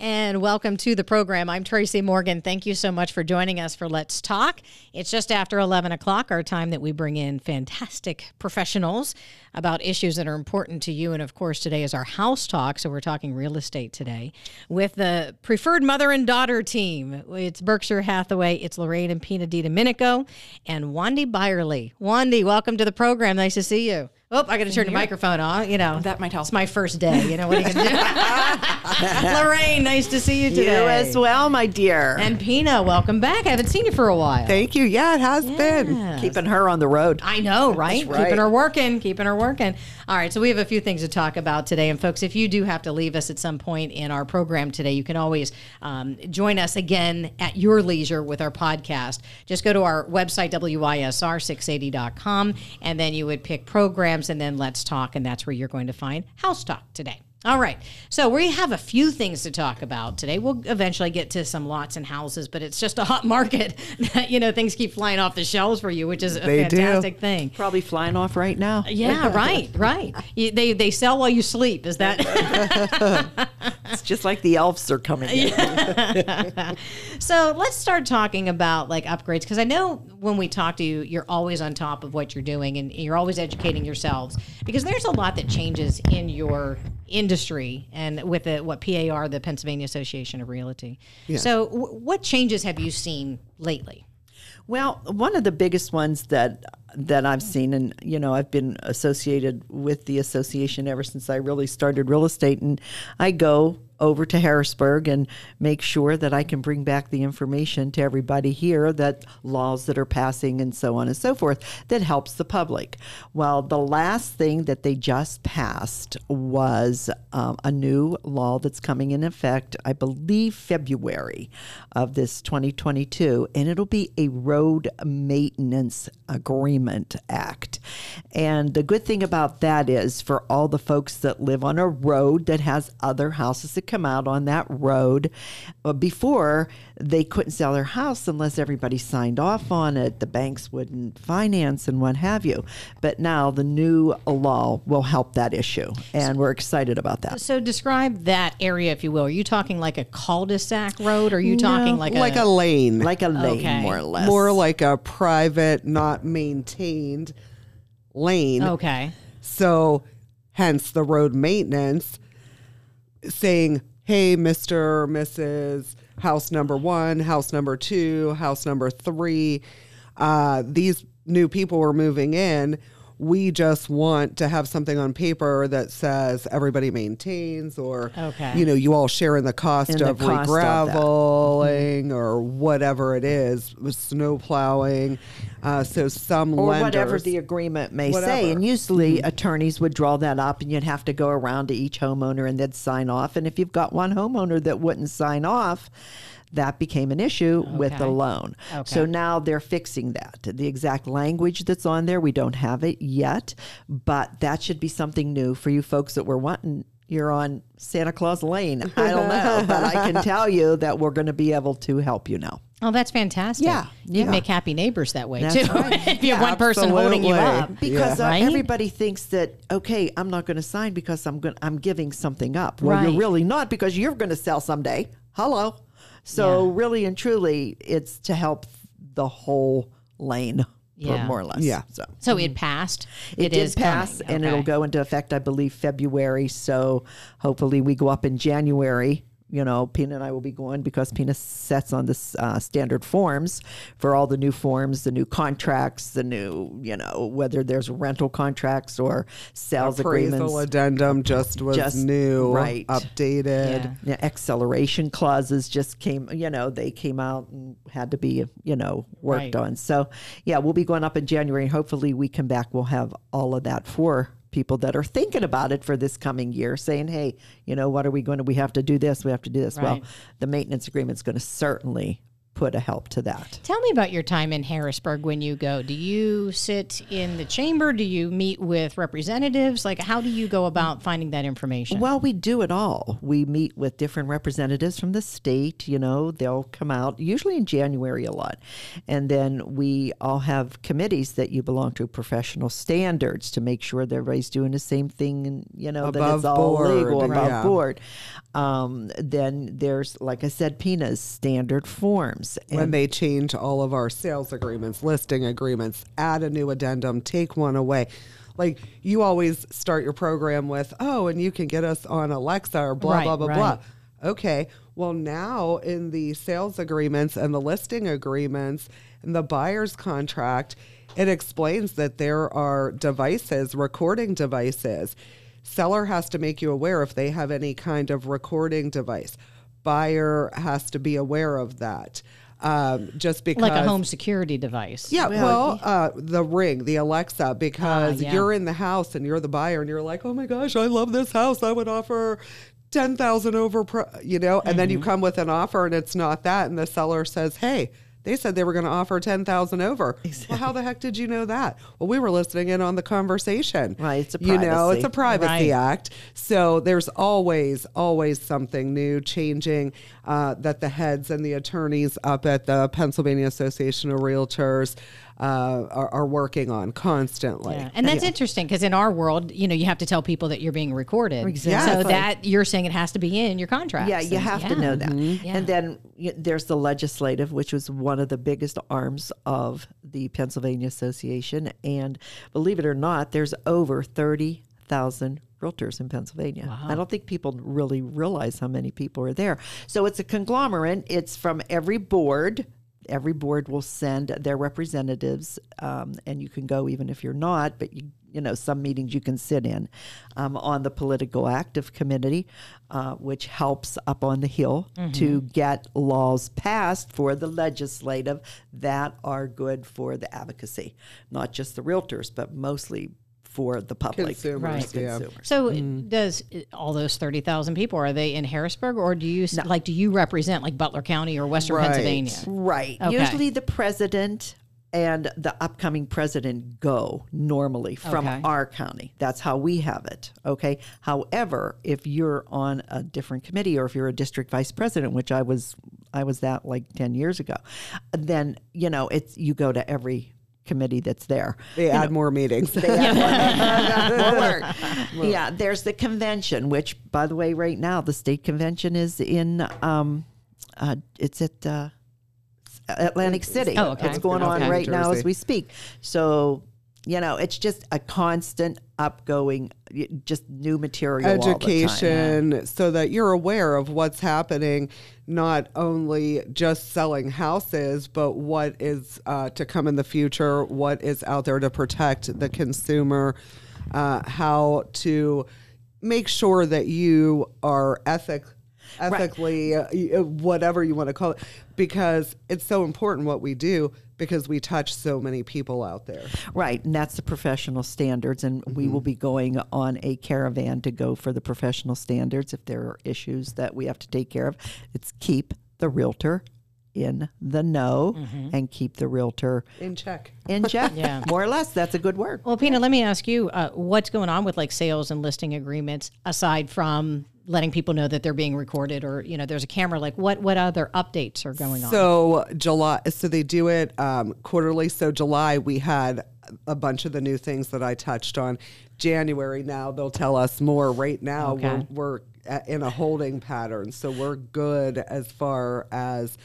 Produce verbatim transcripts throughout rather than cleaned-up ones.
and welcome to the program. I'm Tracy Morgan. Thank you so much for joining us for Let's Talk. It's just after eleven o'clock, our time that we bring in fantastic professionals about issues that are important to you. And of course, today is our house talk. So we're talking real estate today with the preferred mother and daughter team. It's Berkshire Hathaway. It's Lorraine and Pina DiDomenico and Wandi Byerly. Wandi, welcome to the program. Nice to see you. Oh, I got to turn the microphone off. You know, that might help. It's my first day. You know, what are you going to do? Lorraine, nice to see you today. You as well, my dear. And Pina, welcome back. I haven't seen you for a while. Thank you. Yeah, it has yes. been. Keeping her on the road. I know, right? right? Keeping her working, keeping her working. All right, so we have a few things to talk about today. And folks, if you do have to leave us at some point in our program today, you can always um, join us again at your leisure with our podcast. Just go to our website, W I S R six eighty dot com, and then you would pick programs. And then Let's Talk, and that's where you're going to find House Talk today. All right, so we have a few things to talk about today. We'll eventually get to some lots and houses, but it's just a hot market. You know, things keep flying off the shelves for you, which is a they fantastic do. thing. Probably flying off right now. Yeah, right, right. You, they they sell while you sleep. Is that? It's just like the elves are coming in. Yeah. So let's start talking about like upgrades, because I know when we talk to you, you're always on top of what you're doing, and you're always educating yourselves, because there's a lot that changes in your industry and with the, what P A R, the Pennsylvania Association of Realty. Yeah. So w what changes have you seen lately? Well, one of the biggest ones that that I've seen, and you know, I've been associated with the association ever since I really started real estate, and I go over to Harrisburg and make sure that I can bring back the information to everybody here, that laws that are passing and so on and so forth, that helps the public. Well, the last thing that they just passed was um, a new law that's coming in effect, I believe February of this twenty twenty-two, and it'll be a Road Maintenance Agreement Act. And the good thing about that is for all the folks that live on a road that has other houses that come out on that road. Before, they couldn't sell their house unless everybody signed off on it. The banks wouldn't finance and what have you. But now the new law will help that issue, and we're excited about that. So describe that area, if you will. Are you talking like a cul-de-sac road, or are you no, talking like, like a, a lane? Like a lane, okay. More or less. More like a private, not maintained lane. Okay. So hence the road maintenance, saying, hey, Mister or Missus House number one, house number two, house number three, uh, these new people were moving in. We just want to have something on paper that says everybody maintains, or, okay, you know, you all share in the cost in of the cost re-graveling, mm-hmm, or whatever it is, with snow plowing. Uh, so some or lenders, whatever the agreement may whatever. say. And usually, mm-hmm, attorneys would draw that up, and you'd have to go around to each homeowner and they'd sign off. And if you've got one homeowner that wouldn't sign off, that became an issue, okay, with the loan. Okay. So now they're fixing that. The exact language that's on there, we don't have it yet, but that should be something new for you folks that were wanting. You're on Santa Claus Lane. I don't know, but I can tell you that we're going to be able to help you now. Oh, that's fantastic. Yeah. You yeah. make happy neighbors that way, that's too. Right. If you have yeah, one person absolutely. holding you up. Because yeah. uh, right? everybody thinks that, okay, I'm not going to sign because I'm, gonna, I'm giving something up. Well, right. you're really not, because you're going to sell someday. Hello. So yeah. really and truly, it's to help the whole lane, yeah. more or less. Yeah. So, so it passed. It, it did is pass, okay, and it'll go into effect, I believe, February. So hopefully we go up in January. You know, Pina and I will be going, because Pina sets on the uh, standard forms for all the new forms, the new contracts, the new, you know, whether there's rental contracts or sales appraisal agreements. Addendum just was just, new, right. updated. Yeah. Yeah, acceleration clauses just came, you know, they came out and had to be, you know, worked right. on. So, yeah, we'll be going up in January, and hopefully we come back, we'll have all of that for people that are thinking about it for this coming year, saying, hey, you know, what are we going to, we have to do this, we have to do this. Right. Well, the maintenance agreement is going to certainly put a help to that. Tell me about your time in Harrisburg when you go. Do you sit in the chamber? Do you meet with representatives? Like, how do you go about finding that information? Well, we do it all. We meet with different representatives from the state. You know, they'll come out usually in January a lot. And then we all have committees that you belong to, professional standards, to make sure that everybody's doing the same thing, and, you know, above that it's all board, legal, above right. board. Um, then there's, like I said, Pina's standard forms. And when they change all of our sales agreements, listing agreements, add a new addendum, take one away. Like, you always start your program with, oh, and you can get us on Alexa or blah, right, blah, blah, right. blah. Okay, well, now in the sales agreements and the listing agreements and the buyer's contract, it explains that there are devices, recording devices. Seller has to make you aware if they have any kind of recording device. Buyer has to be aware of that. Um, just because, like a home security device. Yeah, well, uh, the Ring, the Alexa, because ah, yeah. you're in the house and you're the buyer and you're like, oh my gosh, I love this house. I would offer ten thousand over, pro, you know, and mm-hmm. then you come with an offer and it's not that. And the seller says, hey, they said they were going to offer ten thousand over. Exactly. Well, how the heck did you know that? Well, we were listening in on the conversation. Right, it's a privacy. You know, it's a privacy right. act. So there's always, always something new changing uh, that the heads and the attorneys up at the Pennsylvania Association of Realtors Uh, are, are working on constantly. Yeah. And that's yeah. interesting, because in our world, you know, you have to tell people that you're being recorded. Exactly. So that you're saying it has to be in your contract. Yeah, you and, have yeah. to know that. Mm-hmm. yeah. And then you, there's the legislative, which was one of the biggest arms of the Pennsylvania Association. And believe it or not, there's over thirty thousand realtors in Pennsylvania. Wow. I don't think people really realize how many people are there. So it's a conglomerate. It's from every board. Every board will send their representatives, um, and you can go even if you're not, but you you know, some meetings you can sit in, um, on the Political Active Committee, uh, which helps up on the Hill mm-hmm. to get laws passed for the legislative that are good for the advocacy, not just the realtors, but mostly for the public. Consumers, right. yeah. Consumers. So mm. does all those thirty thousand people, are they in Harrisburg, or do you no. like do you represent like Butler County or Western right. Pennsylvania? Right. Okay. Usually the president and the upcoming president go normally from okay. our county. That's how we have it. Okay. However, if you're on a different committee, or if you're a district vice president, which I was I was that like ten years ago, then you know, it's you go to every committee that's there. They you add know, more meetings. They add more, more work. More. Yeah, there's the convention, which, by the way, right now the state convention is in. Um, uh, it's at uh, Atlantic City. Oh, okay. It's going okay. on right Jersey. now as we speak. So, you know, it's just a constant upgoing, just new material, education, all the time. So that you're aware of what's happening. Not only just selling houses, but what is uh, to come in the future, what is out there to protect the consumer, uh, how to make sure that you are ethic, ethically, right. uh, whatever you want to call it, because it's so important what we do, because we touch so many people out there. Right, and that's the professional standards, and mm-hmm. we will be going on a caravan to go for the professional standards. If there are issues that we have to take care of, it's keep the realtor in the know mm-hmm. and keep the realtor in check. In check, yeah, more or less. That's a good word. Well, Pina, let me ask you, uh, what's going on with like sales and listing agreements aside from letting people know that they're being recorded, or you know, there's a camera. Like, what what other updates are going on? So July, so they do it um, quarterly. So July, we had a bunch of the new things that I touched on. January, now they'll tell us more. Right now, okay. we're, we're in a holding pattern, so we're good as far as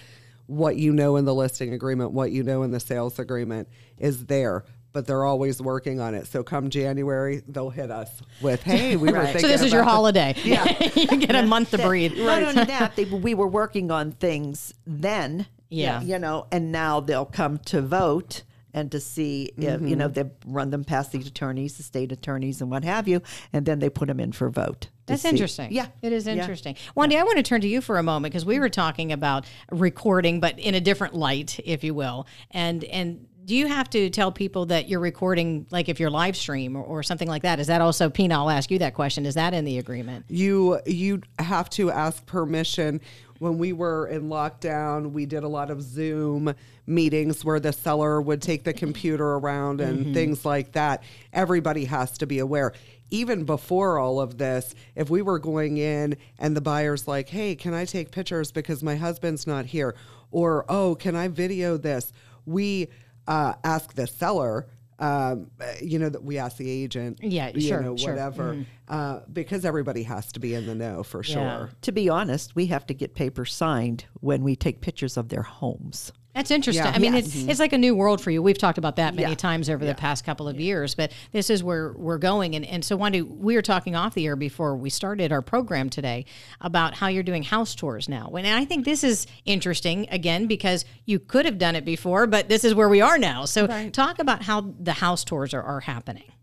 what you know in the listing agreement, what you know in the sales agreement is there. But they're always working on it. So come January, they'll hit us with, hey, we were right. thinking So this is your this. holiday. Yeah. You get a month to breathe. Right. Not only that, they, we were working on things then, yeah. you know, and now they'll come to vote and to see if, mm-hmm. you know, they run them past the attorneys, the state attorneys and what have you, and then they put them in for vote. That's see. interesting. Yeah. It is interesting. Yeah. Wandi, I want to turn to you for a moment, because we were talking about recording, but in a different light, if you will. And, and, do you have to tell people that you're recording, like if you're live stream or, or something like that? Is that also, Pina, I'll ask you that question. Is that in the agreement? You you have to ask permission. When we were in lockdown, we did a lot of Zoom meetings where the seller would take the computer around and mm-hmm. things like that. Everybody has to be aware. Even before all of this, if we were going in and the buyer's like, hey, can I take pictures because my husband's not here? Or, oh, can I video this? We... Uh, ask the seller um, you know, that we ask the agent, yeah, you sure, know, sure. whatever, mm. uh, because everybody has to be in the know for sure. Yeah. To be honest, we have to get papers signed when we take pictures of their homes. That's interesting. Yeah. I mean, yes. it's, mm-hmm. it's like a new world for you. We've talked about that many yeah. times over yeah. the past couple of yeah. years, but this is where we're going. And, and so, Wandi, we were talking off the air before we started our program today about how you're doing house tours now. And I think this is interesting, again, because you could have done it before, but this is where we are now. So right. talk about how the house tours are, are happening.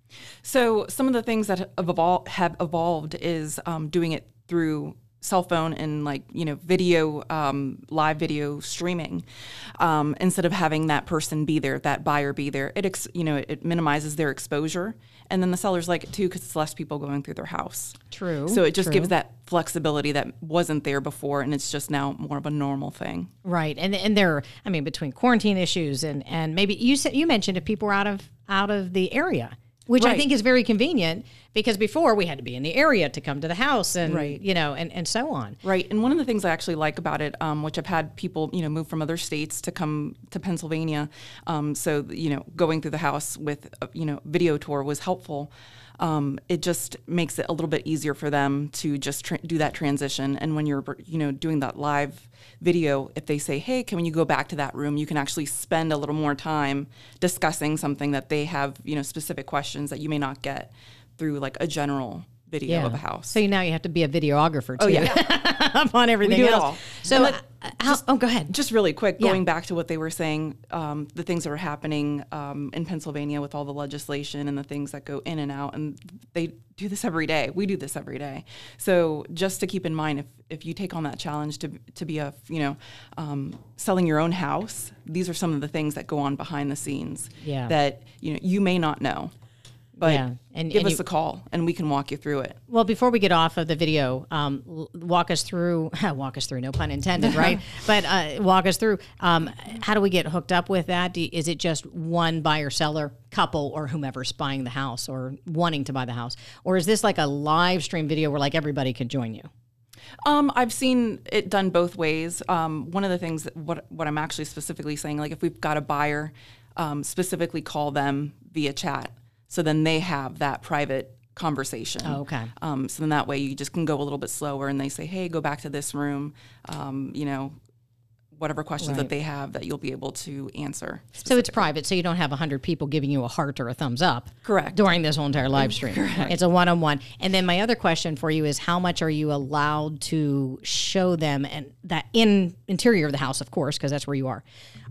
So some of the things that have evolved, have evolved is um, doing it through cell phone and like, you know, video, um, live video streaming, um, instead of having that person be there, that buyer be there, it, ex you know, it, it minimizes their exposure. And then the sellers like it too, because it's less people going through their house. True. So it just true. gives that flexibility that wasn't there before. And it's just now more of a normal thing. Right. And, and there, I mean, between quarantine issues and, and maybe you said, you mentioned if people were out of, out of the area, which right. I think is very convenient, because before we had to be in the area to come to the house and, right. you know, and, and so on. Right. And one of the things I actually like about it, um, which I've had people, you know, move from other states to come to Pennsylvania. Um, so, you know, going through the house with, uh, you know, video tour was helpful. Um, it just makes it a little bit easier for them to just tra do that transition. And when you're, you know, doing that live video, if they say, hey, can you go back to that room? You can actually spend a little more time discussing something that they have, you know, specific questions that you may not get through like a general video yeah. of a house. So now you have to be a videographer too. Oh yeah. on everything we do else. It all. So uh, how, just, oh, go ahead. Just really quick, yeah. going back to what they were saying, um, the things that are happening um, in Pennsylvania with all the legislation and the things that go in and out, and they do this every day. We do this every day. So just to keep in mind, if, if you take on that challenge to, to be a, you know, um, selling your own house, these are some of the things that go on behind the scenes yeah. that, you know, you may not know. But yeah. and, give and us you, a call and we can walk you through it. Well, before we get off of the video, um, walk us through, walk us through, no pun intended, right? But uh, walk us through, um, how do we get hooked up with that? Do you, is it just one buyer, seller, couple, or whomever's buying the house or wanting to buy the house? Or is this like a live stream video where like everybody can join you? Um, I've seen it done both ways. Um, one of the things, that what, what I'm actually specifically saying, like if we've got a buyer, um, specifically call them via chat. So then they have that private conversation. Oh, okay. Um, so then that way you just can go a little bit slower and they say, hey, go back to this room, um, you know, whatever questions right. that they have that you'll be able to answer. So it's private. So you don't have one hundred people giving you a heart or a thumbs up. Correct. During this whole entire live stream. Correct. It's a one-on-one. And then my other question for you is how much are you allowed to show them and that in interior of the house, of course, because that's where you are.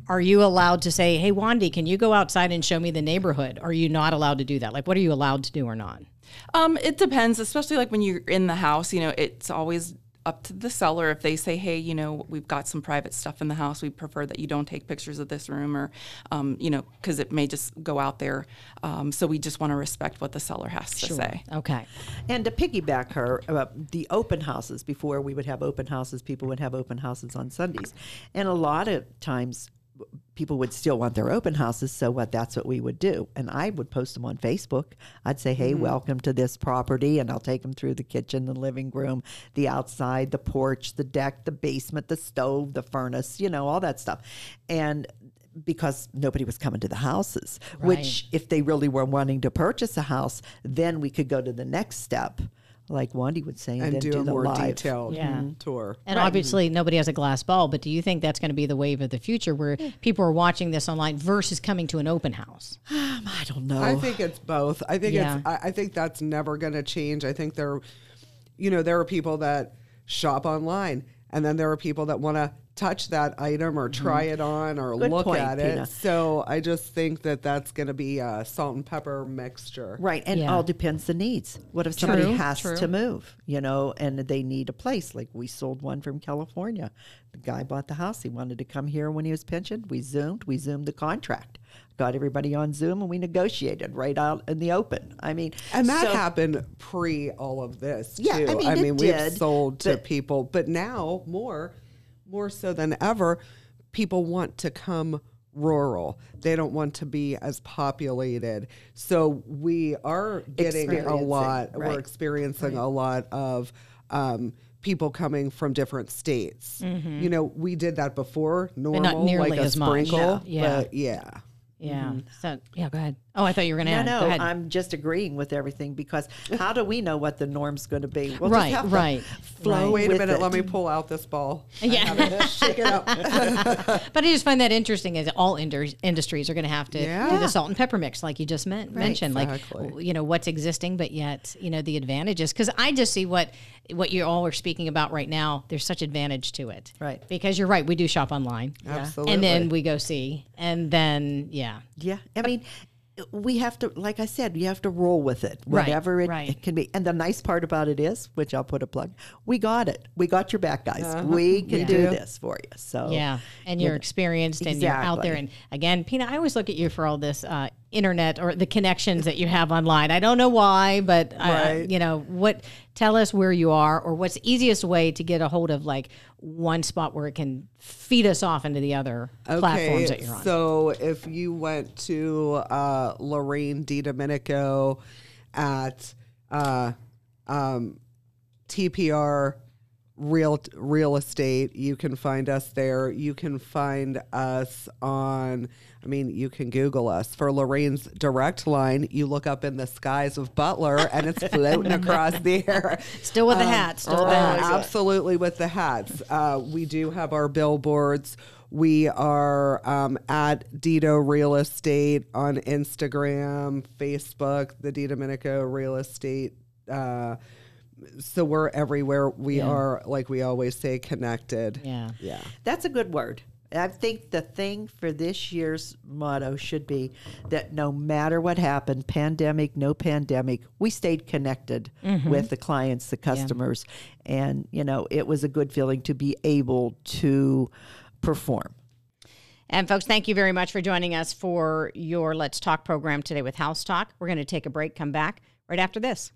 Are you allowed to say, hey, Wandi, can you go outside and show me the neighborhood? Are you not allowed to do that? Like, what are you allowed to do or not? Um, it depends, especially like when you're in the house, you know, it's always up to the seller. If they say, hey, you know, we've got some private stuff in the house, we prefer that you don't take pictures of this room or, um, you know, because it may just go out there. Um, so we just want to respect what the seller has to sure. say. Okay. And to piggyback her, uh, the open houses, before we would have open houses, people would have open houses on Sundays. And a lot of times, people would still want their open houses, so what? That's what we would do. And I would post them on Facebook. I'd say, hey, mm-hmm. welcome to this property, and I'll take them through the kitchen, the living room, the outside, the porch, the deck, the basement, the stove, the furnace, you know, all that stuff. And because nobody was coming to the houses, right. which if they really were wanting to purchase a house, then we could go to the next step. Like Wandi would say, and, and then do, do a more live. detailed yeah. tour. And right. obviously nobody has a glass ball, but do you think that's going to be the wave of the future where yeah. people are watching this online versus coming to an open house? Um, I don't know. I think it's both. I think yeah. it's, I, I think that's never going to change. I think there, you know, there are people that shop online and then there are people that want to touch that item or try mm-hmm. it on or Good look point, at it. Pina. So I just think that that's going to be a salt and pepper mixture. Right. And yeah. all depends the needs. What if somebody true, has true. to move, you know, and they need a place? Like we sold one from California. The guy bought the house. He wanted to come here when he was pensioned. We Zoomed. We Zoomed the contract. Got everybody on Zoom and we negotiated right out in the open. I mean, and that so, happened pre all of this yeah, too. I mean, I mean we've did, sold to people, but now more More so than ever, people want to come rural. They don't want to be as populated. So we are getting a lot, right. we're experiencing right. a lot of um, people coming from different states. Mm-hmm. You know, we did that before, normal, but not nearly like a as sprinkle. Much. No. Yeah. But yeah. Yeah. Mm. So, yeah, go ahead. Oh, I thought you were going to no, add. No, no, I'm just agreeing with everything, because how do we know what the norm's going to be? We'll right, just have right. Flow right. Wait with a minute, it. Let me pull out this ball. Yeah. It. Shake it up. But I just find that interesting, is all indus industries are going to have to yeah. do the salt and pepper mix, like you just meant, right. mentioned. Exactly. Like, you know, what's existing, but yet, you know, the advantages. Because I just see what, what you all are speaking about right now. There's such advantage to it. Right. Because you're right. We do shop online. Absolutely. Yeah. And then we go see. And then, yeah. Yeah. I mean, we have to, like I said, you have to roll with it, whatever right, it, right. it can be. And the nice part about it is, which I'll put a plug, we got it. We got your back, guys. Uh-huh. We can yeah. do this for you. So yeah. And you're yeah. experienced and exactly. you're out there. And again, Pina, I always look at you for all this uh, internet or the connections that you have online. I don't know why, but, uh, right. you know, what, tell us where you are, or what's the easiest way to get a hold of, like, one spot where it can feed us off into the other okay, platforms that you're on. So if you went to uh, Lorraine DiDomenico at uh, um, T P R Real Real Estate, you can find us there. You can find us on, I mean, you can Google us. For Lorraine's direct line, you look up in the skies of Butler, and it's floating across the air. Still with um, the hats. Still uh, with the hats. Absolutely with the hats. Uh, we do have our billboards. We are um, at DiDo Real Estate on Instagram, Facebook, the DiDomenico Real Estate. Uh, so we're everywhere. We yeah. are, like we always say, connected. Yeah. Yeah. That's a good word. I think the thing for this year's motto should be that no matter what happened, pandemic, no pandemic, we stayed connected mm-hmm. with the clients, the customers. Yeah. And, you know, it was a good feeling to be able to perform. And folks, thank you very much for joining us for your Let's Talk program today with House Talk. We're going to take a break, come back right after this.